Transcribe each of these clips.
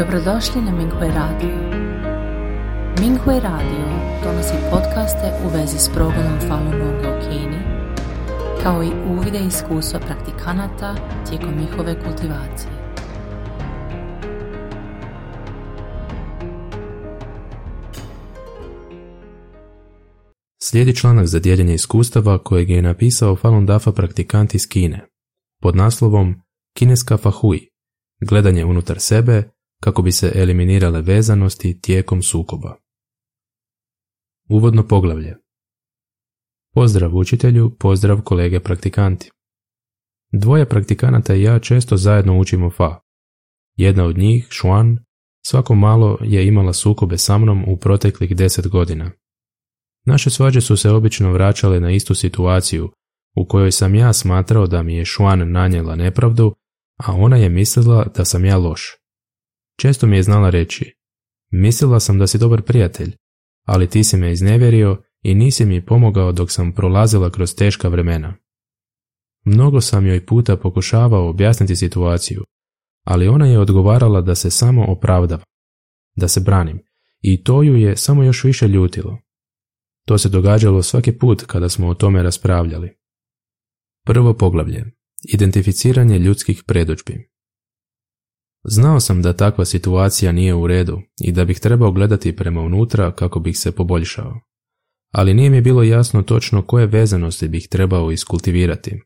Dobrodošli na Minghui Radio. Minghui Radio donosi podcaste u vezi s progledom Falun Gonga u Kini, kao i uvide i iskustva praktikanata tijekom njihove kultivacije. Slijedi članak za dijeljenje iskustava kojeg je napisao Falun Dafa praktikant iz Kine, pod naslovom Kineska Fahui, gledanje unutar sebe kako bi se eliminirale vezanosti tijekom sukoba. Uvodno poglavlje. Pozdrav učitelju, pozdrav kolege praktikanti. Dvoje praktikanata i ja često zajedno učimo fa. Jedna od njih, Zhuan, svako malo je imala sukobe sa mnom u proteklih 10 godina. Naše svađe su se obično vraćale na istu situaciju u kojoj sam ja smatrao da mi je Zhuan nanijela nepravdu, a ona je mislila da sam ja loš. Često mi je znala reći, mislila sam da si dobar prijatelj, ali ti si me iznevjerio i nisi mi pomogao dok sam prolazila kroz teška vremena. Mnogo sam joj puta pokušavao objasniti situaciju, ali ona je odgovarala da se samo opravdava, da se branim, i to ju je samo još više ljutilo. To se događalo svaki put kada smo o tome raspravljali. Prvo poglavlje. Identificiranje ljudskih predodžbi. Znao sam da takva situacija nije u redu i da bih trebao gledati prema unutra kako bih se poboljšao. Ali nije mi bilo jasno točno koje vezanosti bih trebao iskultivirati.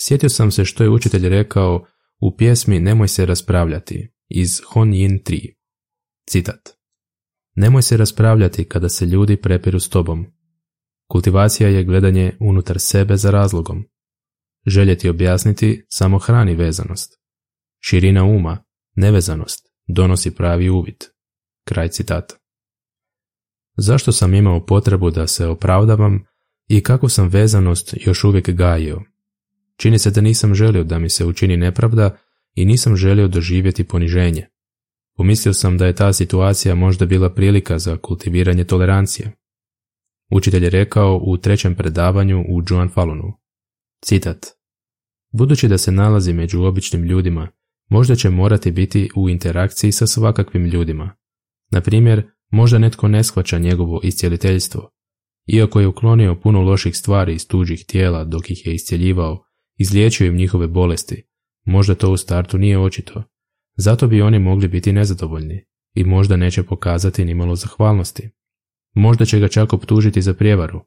Sjetio sam se što je učitelj rekao u pjesmi Nemoj se raspravljati iz Hong Yin 3. Citat. Nemoj se raspravljati kada se ljudi prepiru s tobom. Kultivacija je gledanje unutar sebe za razlogom. Željeti objasniti samo hrani vezanost. Širina uma, nevezanost, donosi pravi uvid. Kraj citata. Zašto sam imao potrebu da se opravdavam i kako sam vezanost još uvijek gajio? Čini se da nisam želio da mi se učini nepravda i nisam želio doživjeti poniženje. Pomislio sam da je ta situacija možda bila prilika za kultiviranje tolerancije. Učitelj je rekao u 3. predavanju u Joan Fallonu. Citat. Budući da se nalazi među običnim ljudima, možda će morati biti u interakciji sa svakakvim ljudima. Na primjer, možda netko ne shvaća njegovo iscjeliteljstvo. Iako je uklonio puno loših stvari iz tuđih tijela dok ih je iscjeljivao, izliječio im njihove bolesti, možda to u startu nije očito. Zato bi oni mogli biti nezadovoljni i možda neće pokazati ni malo zahvalnosti. Možda će ga čak optužiti za prijevaru.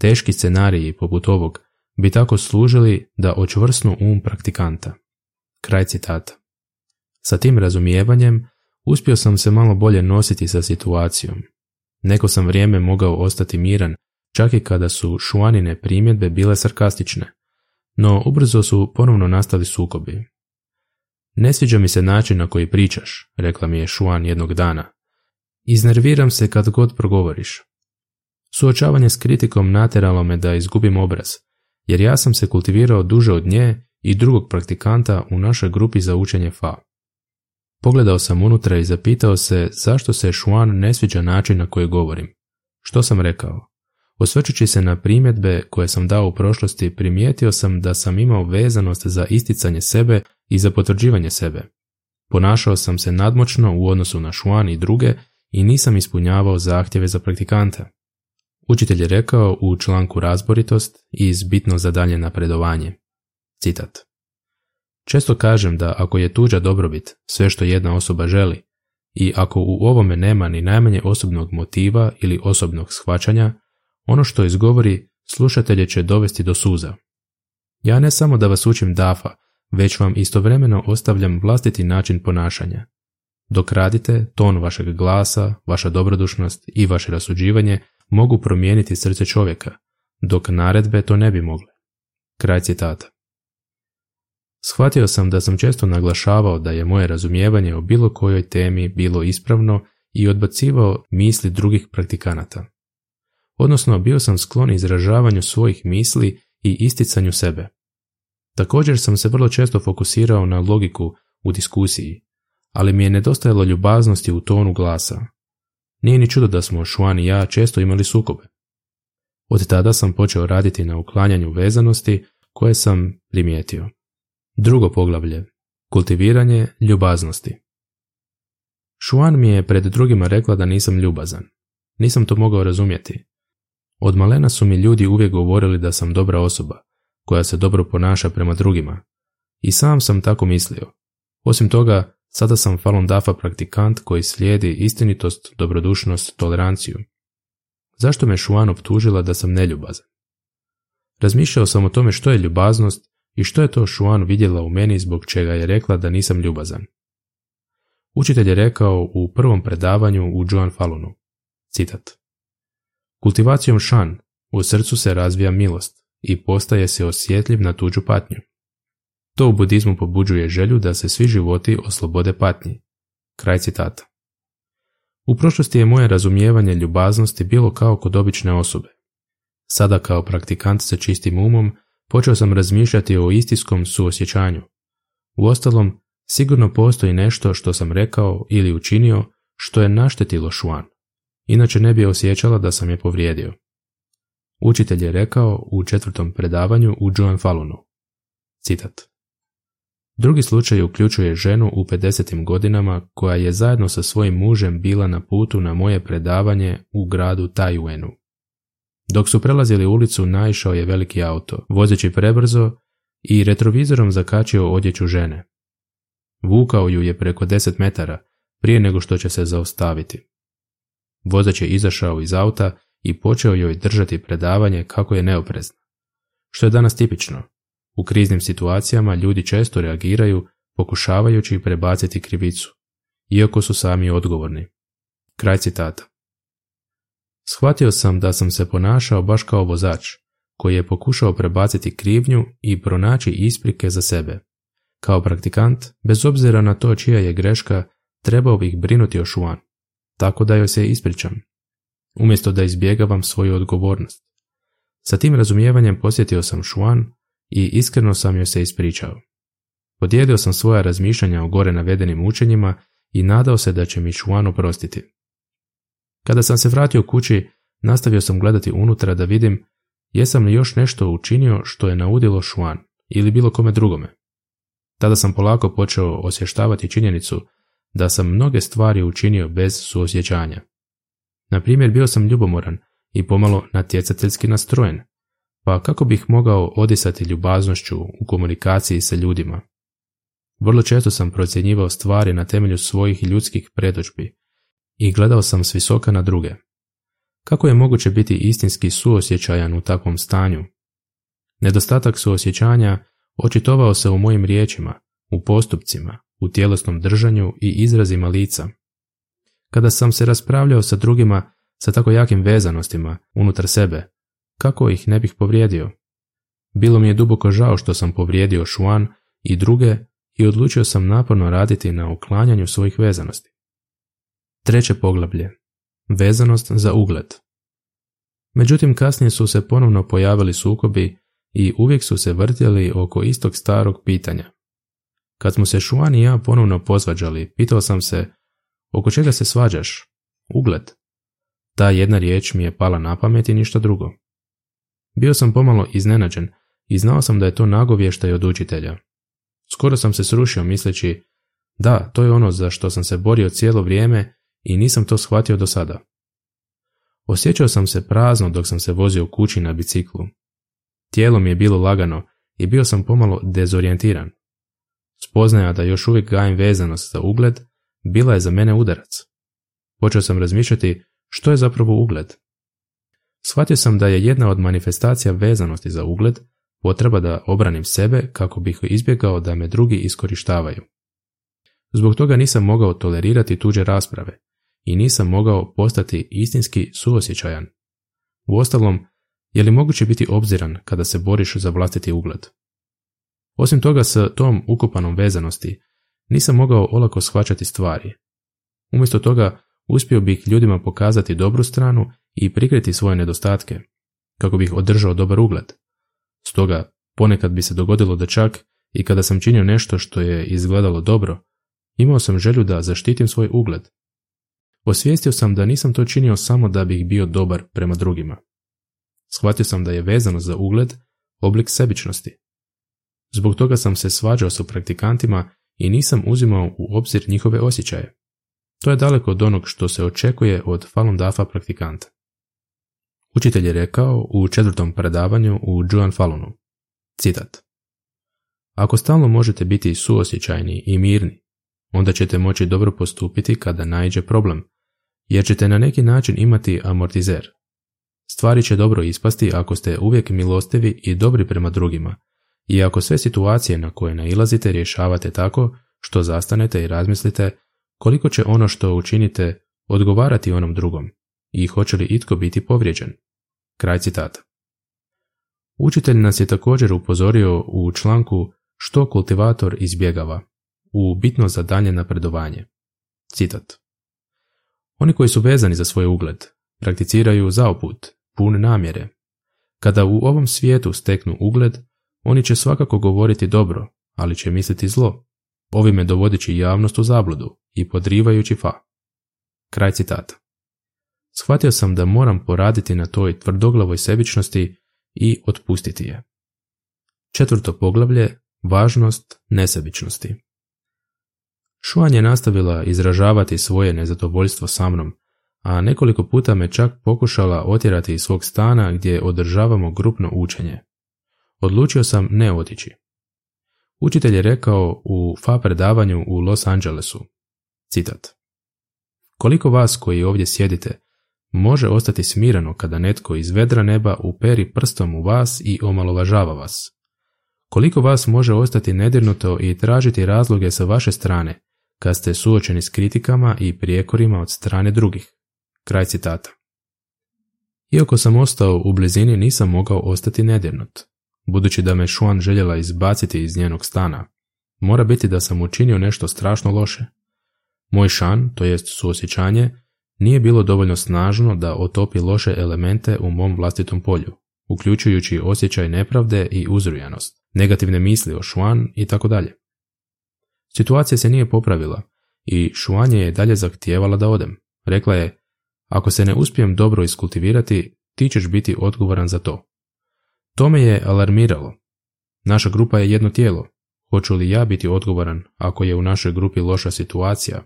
Teški scenariji poput ovog bi tako služili da očvrsnu um praktikanta. Kraj citata. Sa tim razumijevanjem uspio sam se malo bolje nositi sa situacijom. Neko sam vrijeme mogao ostati miran, čak i kada su Zhuanine primjedbe bile sarkastične, no ubrzo su ponovno nastali sukobi. Ne sviđa mi se način na koji pričaš, rekla mi je Zhuan jednog dana. Iznerviram se kad god progovoriš. Suočavanje s kritikom natjeralo me da izgubim obraz, jer ja sam se kultivirao duže od nje i drugog praktikanta u našoj grupi za učenje fa. Pogledao sam unutra i zapitao se zašto se Zhuan ne sviđa način na koji govorim. Što sam rekao? Osvrćući se na primjedbe koje sam dao u prošlosti, primijetio sam da sam imao vezanost za isticanje sebe i za potvrđivanje sebe. Ponašao sam se nadmoćno u odnosu na Zhuan i druge i nisam ispunjavao zahtjeve za praktikanta. Učitelj je rekao u članku razboritost i izbitno za dalje napredovanje. Citat. Često kažem da ako je tuđa dobrobit sve što jedna osoba želi i ako u ovome nema ni najmanje osobnog motiva ili osobnog shvaćanja, ono što izgovori slušatelje će dovesti do suza. Ja ne samo da vas učim dafa, već vam istovremeno ostavljam vlastiti način ponašanja. Dok radite, ton vašeg glasa, vaša dobrodušnost i vaše rasuđivanje mogu promijeniti srce čovjeka, dok naredbe to ne bi mogle. Kraj citata. Shvatio sam da sam često naglašavao da je moje razumijevanje o bilo kojoj temi bilo ispravno i odbacivao misli drugih praktikanata. Odnosno, bio sam sklon izražavanju svojih misli i isticanju sebe. Također sam se vrlo često fokusirao na logiku u diskusiji, ali mi je nedostajalo ljubaznosti u tonu glasa. Nije ni čudo da smo Zhuan i ja često imali sukobe. Od tada sam počeo raditi na uklanjanju vezanosti koje sam primijetio. Drugo poglavlje. Kultiviranje ljubaznosti. Šuan mi je pred drugima rekla da nisam ljubazan. Nisam to mogao razumjeti. Od malena su mi ljudi uvijek govorili da sam dobra osoba, koja se dobro ponaša prema drugima. I sam sam tako mislio. Osim toga, sada sam Falun Dafa praktikant koji slijedi istinitost, dobrodušnost, toleranciju. Zašto me Šuan optužila da sam neljubazan? Razmišljao sam o tome što je ljubaznost i što je to Šuan vidjela u meni zbog čega je rekla da nisam ljubazan. Učitelj je rekao u prvom predavanju u Zhuan Falunu, citat: "Kultivacijom shan u srcu se razvija milost i postaje se osjetljiv na tuđu patnju. To u budizmu pobuđuje želju da se svi životi oslobode patnji." Kraj citata. U prošlosti je moje razumijevanje ljubaznosti bilo kao kod obične osobe. Sada kao praktikant sa čistim umom počeo sam razmišljati o istinskom suosjećanju. Uostalom, sigurno postoji nešto što sam rekao ili učinio što je naštetilo Šuan, inače ne bi osjećala da sam je povrijedio. Učitelj je rekao u četvrtom predavanju u Zhuan Falunu, citat: "Drugi slučaj uključuje ženu u 50. godinama koja je zajedno sa svojim mužem bila na putu na moje predavanje u gradu Taiyuanu. Dok su prelazili ulicu naišao je veliki auto, vozeći prebrzo i retrovizorom zakačio odjeću žene. Vukao ju je preko 10 metara prije nego što će se zaustaviti. Vozač je izašao iz auta i počeo joj držati predavanje kako je neoprezna. Što je danas tipično. U kriznim situacijama ljudi često reagiraju pokušavajući prebaciti krivicu, iako su sami odgovorni." Kraj citata. Shvatio sam da sam se ponašao baš kao vozač, koji je pokušao prebaciti krivnju i pronaći isprike za sebe. Kao praktikant, bez obzira na to čija je greška, trebao bih brinuti o Šuan, tako da joj se ispričam, umjesto da izbjegavam svoju odgovornost. Sa tim razumijevanjem posjetio sam Šuan i iskreno sam joj se ispričao. Podijelio sam svoja razmišljanja o gore navedenim učenjima i nadao se da će mi Šuan oprostiti. Kada sam se vratio kući, nastavio sam gledati unutra da vidim jesam li još nešto učinio što je naudilo Šuan ili bilo kome drugome. Tada sam polako počeo osvještavati činjenicu da sam mnoge stvari učinio bez suosjećanja. Na primjer, bio sam ljubomoran i pomalo natjecateljski nastrojen, pa kako bih mogao odisati ljubaznošću u komunikaciji sa ljudima? Vrlo često sam procjenjivao stvari na temelju svojih ljudskih predodžbi i gledao sam s visoka na druge. Kako je moguće biti istinski suosjećajan u takvom stanju? Nedostatak suosjećanja očitovao se u mojim riječima, u postupcima, u tjelesnom držanju i izrazima lica. Kada sam se raspravljao sa drugima sa tako jakim vezanostima unutar sebe, kako ih ne bih povrijedio? Bilo mi je duboko žao što sam povrijedio Šuan i druge i odlučio sam naporno raditi na uklanjanju svojih vezanosti. Treće poglavlje. Vezanost za ugled. Međutim, kasnije su se ponovno pojavili sukobi i uvijek su se vrtjeli oko istog starog pitanja. Kad smo se Šuan i ja ponovno posvađali, pitao sam se: "Oko čega se svađaš?" "Ugled." Ta jedna riječ mi je pala na pamet i ništa drugo. Bio sam pomalo iznenađen i znao sam da je to nagovještaj od učitelja. Skoro sam se srušio misleći: "Da, to je ono za što sam se borio cijelo vrijeme i nisam to shvatio do sada." Osjećao sam se prazno dok sam se vozio kući na biciklu. Tijelo mi je bilo lagano i bio sam pomalo dezorijentiran. Spoznaja da još uvijek gajim vezanost za ugled bila je za mene udarac. Počeo sam razmišljati što je zapravo ugled. Shvatio sam da je jedna od manifestacija vezanosti za ugled potreba da obranim sebe kako bih izbjegao da me drugi iskorištavaju. Zbog toga nisam mogao tolerirati tuđe rasprave i nisam mogao postati istinski suosjećajan. Uostalom, je li moguće biti obziran kada se boriš za vlastiti ugled? Osim toga, s tom ukopanom vezanosti nisam mogao olako shvaćati stvari. Umjesto toga, uspio bih ljudima pokazati dobru stranu i prikriti svoje nedostatke, kako bih održao dobar ugled. Stoga, ponekad bi se dogodilo da čak i kada sam činio nešto što je izgledalo dobro, imao sam želju da zaštitim svoj ugled. Osvijestio sam da nisam to činio samo da bih bio dobar prema drugima. Shvatio sam da je vezanost za ugled oblik sebičnosti. Zbog toga sam se svađao sa praktikantima i nisam uzimao u obzir njihove osjećaje. To je daleko od onog što se očekuje od Falun Dafa praktikanta. Učitelj je rekao u 4. predavanju u Zhuan Falunu, citat: "Ako stalno možete biti suosjećajni i mirni, onda ćete moći dobro postupiti kada naiđe problem, jer ćete na neki način imati amortizer. Stvari će dobro ispasti ako ste uvijek milostivi i dobri prema drugima i ako sve situacije na koje nailazite rješavate tako što zastanete i razmislite koliko će ono što učinite odgovarati onom drugom i hoće li itko biti povrijeđen." Kraj citata. Učitelj nas je također upozorio u članku "Što kultivator izbjegava" u bitno za daljnje napredovanje. Citat: "Oni koji su vezani za svoj ugled prakticiraju zaoput, pun namjere. Kada u ovom svijetu steknu ugled, oni će svakako govoriti dobro, ali će misliti zlo, ovime dovodeći javnost u zabludu i podrivajući fa." Kraj citata. Shvatio sam da moram poraditi na toj tvrdoglavoj sebičnosti i otpustiti je. 4. poglavlje, važnost nesebičnosti. Šuan je nastavila izražavati svoje nezadovoljstvo sa mnom, a nekoliko puta me čak pokušala otjerati iz svog stana gdje održavamo grupno učenje. Odlučio sam ne otići. Učitelj je rekao u FA predavanju u Los Angelesu, citat: "Koliko vas koji ovdje sjedite može ostati smireno kada netko iz vedra neba uperi prstom u vas i omalovažava vas? Koliko vas može ostati nedirnuto i tražiti razloge sa vaše strane kad ste suočeni s kritikama i prijekorima od strane drugih?" Kraj citata. Iako sam ostao u blizini, nisam mogao ostati nedirnut. Budući da me Šuan željela izbaciti iz njenog stana, mora biti da sam učinio nešto strašno loše. Moj šan, to jest suosjećanje, nije bilo dovoljno snažno da otopi loše elemente u mom vlastitom polju, uključujući osjećaj nepravde i uzrujanost, negativne misli o Šuan i tako dalje. Situacija se nije popravila i Šuan je dalje zahtijevala da odem. Rekla je: "Ako se ne uspijem dobro iskultivirati, ti ćeš biti odgovoran za to." To me je alarmiralo. Naša grupa je jedno tijelo. Hoću li ja biti odgovoran ako je u našoj grupi loša situacija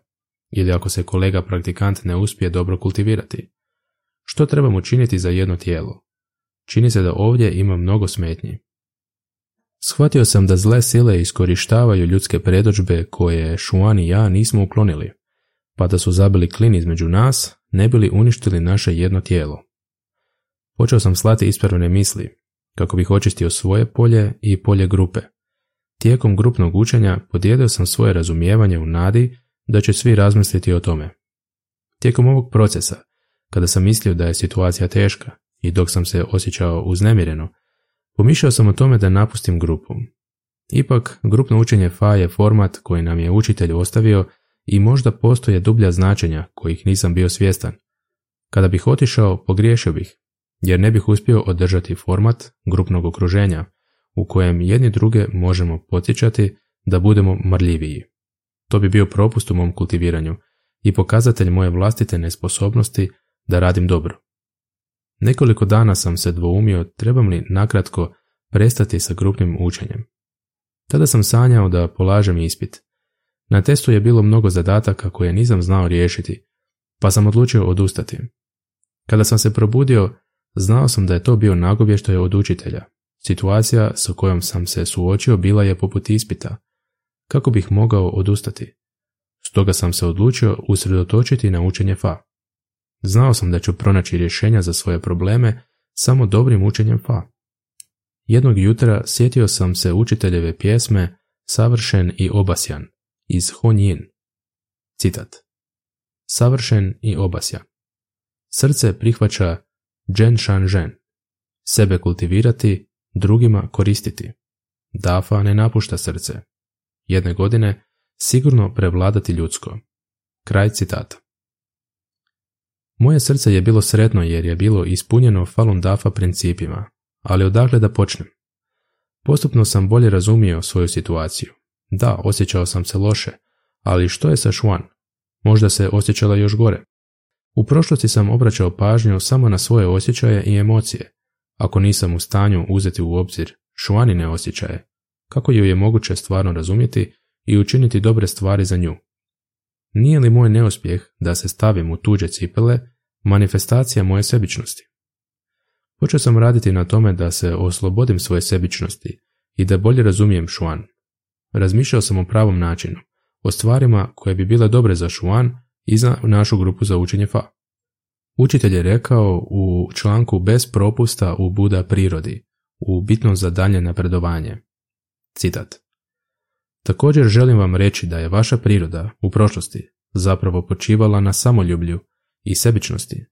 ili ako se kolega praktikant ne uspije dobro kultivirati? Što trebam učiniti za jedno tijelo? Čini se da ovdje ima mnogo smetnji. Shvatio sam da zle sile iskorištavaju ljudske predodžbe koje Šuan i ja nismo uklonili, pa da su zabili klin između nas, ne bili uništili naše jedno tijelo. Počeo sam slati ispravne misli, kako bih očistio svoje polje i polje grupe. Tijekom grupnog učenja podijelio sam svoje razumijevanje u nadi da će svi razmisliti o tome. Tijekom ovog procesa, kada sam mislio da je situacija teška i dok sam se osjećao uznemireno, pomišljao sam o tome da napustim grupu. Ipak, grupno učenje FA je format koji nam je učitelj ostavio i možda postoje dublja značenja kojih nisam bio svjestan. Kada bih otišao, pogriješio bih, jer ne bih uspio održati format grupnog okruženja u kojem jedni druge možemo podsjećati da budemo marljiviji. To bi bio propust u mom kultiviranju i pokazatelj moje vlastite nesposobnosti da radim dobro. Nekoliko dana sam se dvoumio trebam li nakratko prestati sa grupnim učenjem. Tada sam sanjao da polažem ispit. Na testu je bilo mnogo zadataka koje nisam znao riješiti, pa sam odlučio odustati. Kada sam se probudio, znao sam da je to bio nagovještaj od učitelja. Situacija sa kojom sam se suočio bila je poput ispita. Kako bih mogao odustati? Stoga sam se odlučio usredotočiti na učenje FA. Znao sam da ću pronaći rješenja za svoje probleme samo dobrim učenjem FA. Jednog jutra sjetio sam se učiteljeve pjesme "Savršen i obasjan" iz Hong Yin. Citat: "Savršen i obasjan. Srce prihvaća džen shan žen. Sebe kultivirati, drugima koristiti. Dafa ne napušta srce. Jedne godine sigurno prevladati ljudsko." Kraj citata. Moje srce je bilo sretno jer je bilo ispunjeno Falun Dafa principima, ali odakle da počnem? Postupno sam bolje razumio svoju situaciju. Da, osjećao sam se loše, ali što je sa Šuan? Možda se osjećala još gore. U prošlosti sam obraćao pažnju samo na svoje osjećaje i emocije. Ako nisam u stanju uzeti u obzir Šuanine osjećaje, kako ju je moguće stvarno razumjeti i učiniti dobre stvari za nju? Nije li moj neuspjeh da se stavim u tuđe cipele manifestacija moje sebičnosti? Počeo sam raditi na tome da se oslobodim svoje sebičnosti i da bolje razumijem Šuan. Razmišljao sam o pravom načinu, o stvarima koje bi bile dobre za Šuan i za našu grupu za učenje Fa. Učitelj je rekao u članku bez propusta u Buda prirodi, u bitnom za dalje napredovanje. Citat. Također želim vam reći da je vaša priroda u prošlosti zapravo počivala na samoljublju i sebičnosti.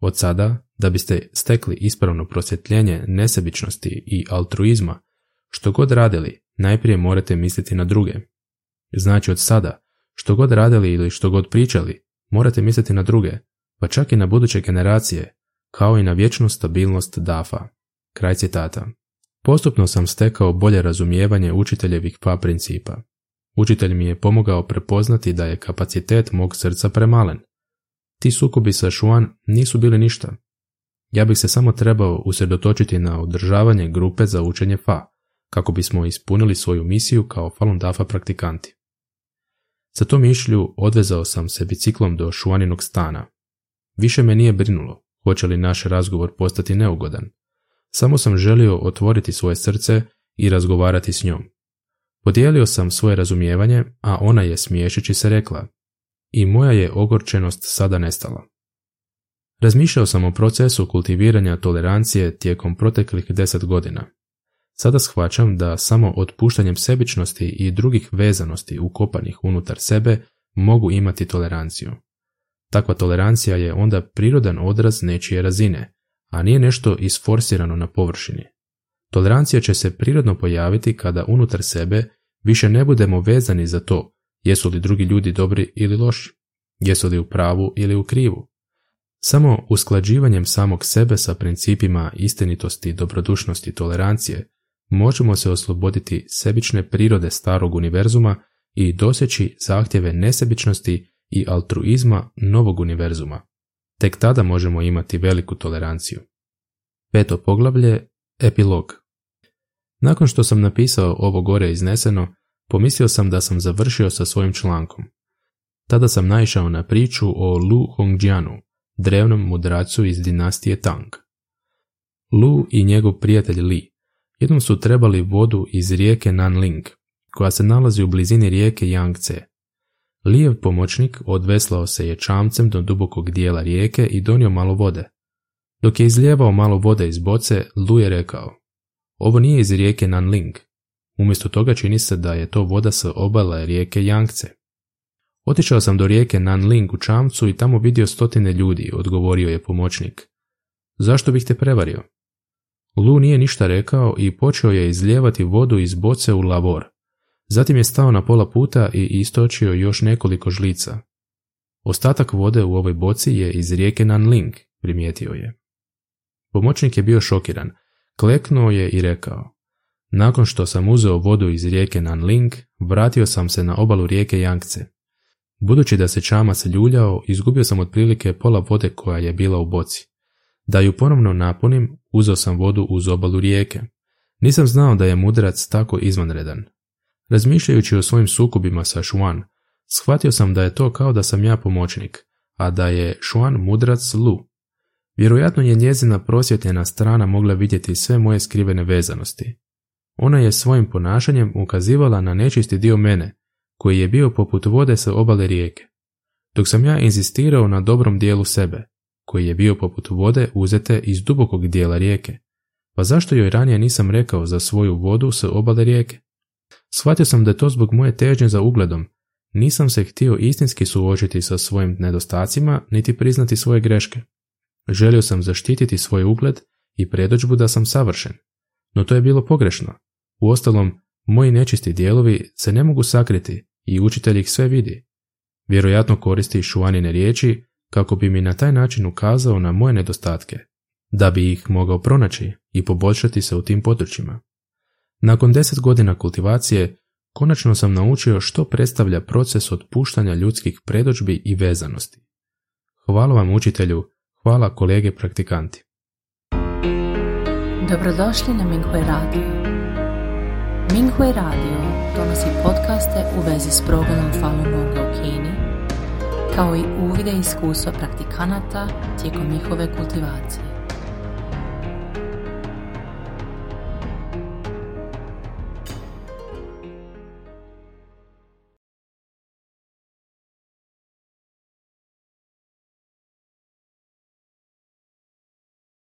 Od sada, da biste stekli ispravno prosvjetljenje nesebičnosti i altruizma, što god radili, najprije morate misliti na druge. Znači od sada, što god radili ili što god pričali, morate misliti na druge, pa čak i na buduće generacije, kao i na vječnu stabilnost Dafa. Kraj citata. Postupno sam stekao bolje razumijevanje učiteljevih pa principa. Učitelj mi je pomogao prepoznati da je kapacitet mog srca premalen. Ti sukobi sa Šuan nisu bili ništa. Ja bih se samo trebao usredotočiti na održavanje grupe za učenje Fa, kako bismo ispunili svoju misiju kao Falun Dafa praktikanti. Sa tom mišlju odvezao sam se biciklom do Šuaninog stana. Više me nije brinulo hoće li naš razgovor postati neugodan. Samo sam želio otvoriti svoje srce i razgovarati s njom. Podijelio sam svoje razumijevanje, a ona je smiješeći se rekla: i moja je ogorčenost sada nestala. Razmišljao sam o procesu kultiviranja tolerancije tijekom proteklih 10 godina. Sada shvaćam da samo otpuštanjem sebičnosti i drugih vezanosti ukopanih unutar sebe mogu imati toleranciju. Takva tolerancija je onda prirodan odraz nečije razine, a nije nešto isforsirano na površini. Tolerancija će se prirodno pojaviti kada unutar sebe više ne budemo vezani za to jesu li drugi ljudi dobri ili loši, jesu li u pravu ili u krivu. Samo usklađivanjem samog sebe sa principima istinitosti, dobrodušnosti i tolerancije možemo se osloboditi sebične prirode starog univerzuma i doseći zahtjeve nesebičnosti i altruizma novog univerzuma. Tek tada možemo imati veliku toleranciju. 5. poglavlje, epilog. Nakon što sam napisao ovo gore izneseno, pomislio sam da sam završio sa svojim člankom. Tada sam naišao na priču o Lu Hongjiangu, drevnom mudracu iz dinastije Tang. Lu i njegov prijatelj Li jednom su trebali vodu iz rijeke Nanling, koja se nalazi u blizini rijeke Yangtze. Lijev pomoćnik odveslao se je čamcem do dubokog dijela rijeke i donio malo vode. Dok je izljevao malo vode iz boce, Lu je rekao: ovo nije iz rijeke Nanling. Umjesto toga čini se da je to voda sa obala rijeke Yangtze. Otišao sam do rijeke Nanling u čamcu i tamo vidio 100 ljudi, odgovorio je pomoćnik. Zašto bih te prevario? Lu nije ništa rekao i počeo je izljevati vodu iz boce u lavor. Zatim je stao na pola puta i istočio još nekoliko žlica. Ostatak vode u ovoj boci je iz rijeke Nanling, primijetio je. Pomoćnik je bio šokiran, kleknuo je i rekao: nakon što sam uzeo vodu iz rijeke Nanling, vratio sam se na obalu rijeke Yangtze. Budući da se čamac ljuljao, izgubio sam otprilike pola vode koja je bila u boci. Da ju ponovno napunim, uzeo sam vodu uz obalu rijeke. Nisam znao da je mudrac tako izvanredan. Razmišljajući o svojim sukobima sa Šuan, shvatio sam da je to kao da sam ja pomoćnik, a da je Šuan mudrac Lu. Vjerojatno je njezina prosvjetljena strana mogla vidjeti sve moje skrivene vezanosti. Ona je svojim ponašanjem ukazivala na nečisti dio mene, koji je bio poput vode sa obale rijeke, dok sam ja inzistirao na dobrom dijelu sebe, koji je bio poput vode uzete iz dubokog dijela rijeke. Pa zašto joj ranije nisam rekao za svoju vodu sa obale rijeke? Shvatio sam da je to zbog moje težnje za ugledom. Nisam se htio istinski suočiti sa svojim nedostacima, niti priznati svoje greške. Želio sam zaštititi svoj ugled i predodžbu da sam savršen. No to je bilo pogrešno. Uostalom, moji nečisti dijelovi se ne mogu sakriti i učitelj ih sve vidi. Vjerojatno koristi Šuanine riječi kako bi mi na taj način ukazao na moje nedostatke, da bi ih mogao pronaći i poboljšati se u tim područjima. Nakon 10 godina kultivacije, konačno sam naučio što predstavlja proces otpuštanja ljudskih predodžbi i vezanosti. Hvala vam učitelju, hvala kolege praktikanti. Dobrodošli na Minghui Radio. Minghui Radio donosi podcaste u vezi s progledom Falun Dafa u Kini, kao i uvide iskustva praktikanata tijekom njihove kultivacije.